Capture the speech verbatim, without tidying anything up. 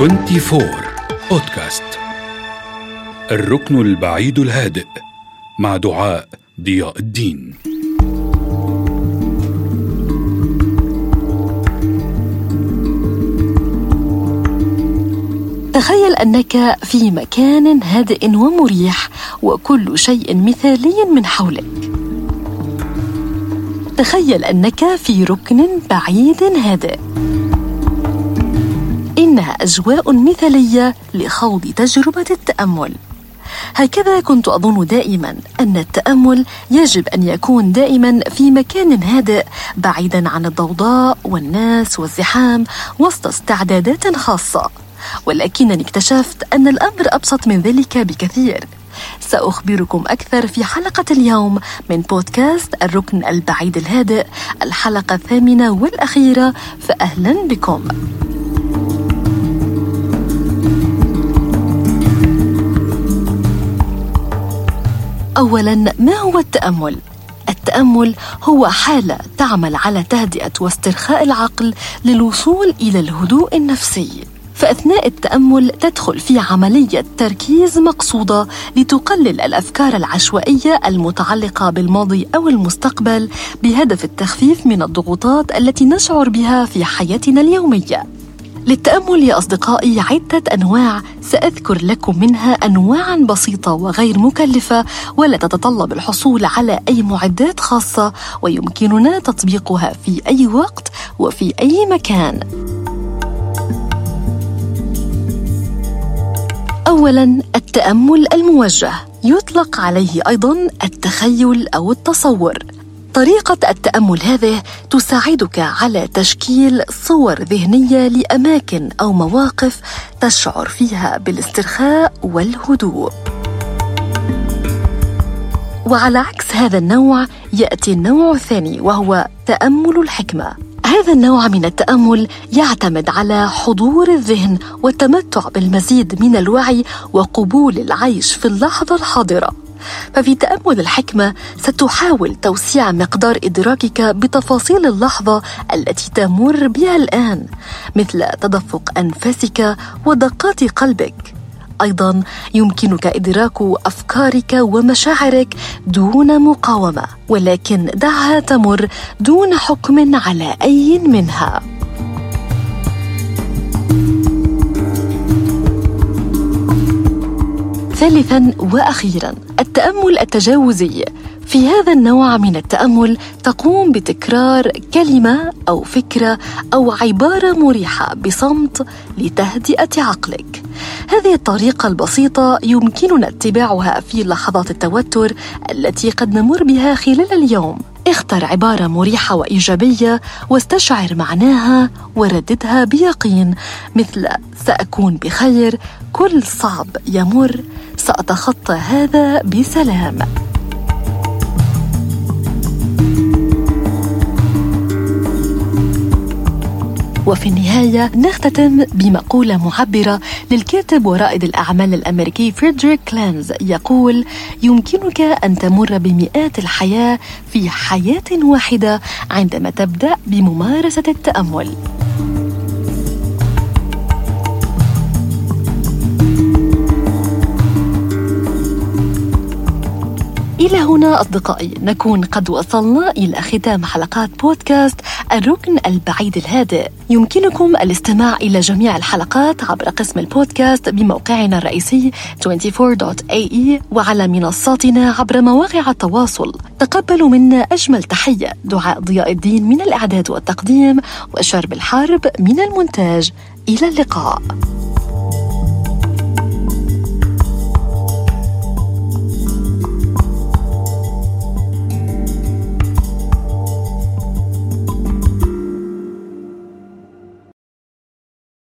أربعة وعشرين بودكاست الركن البعيد الهادئ مع دعاء ضياء الدين. تخيل أنك في مكان هادئ ومريح وكل شيء مثالي من حولك. تخيل أنك في ركن بعيد هادئ، إنها أجواء مثالية لخوض تجربة التأمل. هكذا كنت أظن دائما أن التأمل يجب أن يكون دائما في مكان هادئ، بعيدا عن الضوضاء والناس والزحام، وسط استعدادات خاصة. ولكنني اكتشفت أن الأمر أبسط من ذلك بكثير. سأخبركم أكثر في حلقة اليوم من بودكاست الركن البعيد الهادئ، الحلقة الثامنة والأخيرة، فأهلا بكم. أولاً، ما هو التأمل؟ التأمل هو حالة تعمل على تهدئة واسترخاء العقل للوصول إلى الهدوء النفسي. فأثناء التأمل تدخل في عملية تركيز مقصودة لتقلل الأفكار العشوائية المتعلقة بالماضي أو المستقبل، بهدف التخفيف من الضغوطات التي نشعر بها في حياتنا اليومية. للتأمل يا أصدقائي عدة أنواع، سأذكر لكم منها أنواعاً بسيطة وغير مكلفة ولا تتطلب الحصول على أي معدات خاصة، ويمكننا تطبيقها في أي وقت وفي أي مكان. أولاً، التأمل الموجه، يطلق عليه أيضاً التخيل أو التصور. طريقة التأمل هذه تساعدك على تشكيل صور ذهنية لأماكن أو مواقف تشعر فيها بالاسترخاء والهدوء. وعلى عكس هذا النوع يأتي النوع الثاني، وهو تأمل الحكمة. هذا النوع من التأمل يعتمد على حضور الذهن والتمتع بالمزيد من الوعي وقبول العيش في اللحظة الحاضرة. ففي تأمل الحكمة ستحاول توسيع مقدار إدراكك بتفاصيل اللحظة التي تمر بها الآن، مثل تدفق أنفاسك ودقات قلبك. أيضاً يمكنك إدراك أفكارك ومشاعرك دون مقاومة، ولكن دعها تمر دون حكم على أي منها. ثالثاً وأخيراً، التأمل التجاوزي. في هذا النوع من التأمل تقوم بتكرار كلمة أو فكرة أو عبارة مريحة بصمت لتهدئة عقلك. هذه الطريقة البسيطة يمكننا اتباعها في لحظات التوتر التي قد نمر بها خلال اليوم. اختر عبارة مريحة وإيجابية واستشعر معناها ورددها بيقين، مثل سأكون بخير، كل صعب يمر، سأتخطى هذا بسلام. وفي النهاية نختتم بمقولة معبرة للكاتب ورائد الأعمال الأمريكي فريدريك لانز، يقول: يمكنك أن تمر بمئات الحياة في حياة واحدة عندما تبدأ بممارسة التأمل. إلى هنا أصدقائي نكون قد وصلنا إلى ختام حلقات بودكاست الركن البعيد الهادئ. يمكنكم الاستماع إلى جميع الحلقات عبر قسم البودكاست بموقعنا الرئيسي أربعة وعشرين دوت إيه إي، وعلى منصاتنا عبر مواقع التواصل. تقبلوا منا أجمل تحية، دعاء ضياء الدين من الإعداد والتقديم، وشرب الحرب من المونتاج. إلى اللقاء.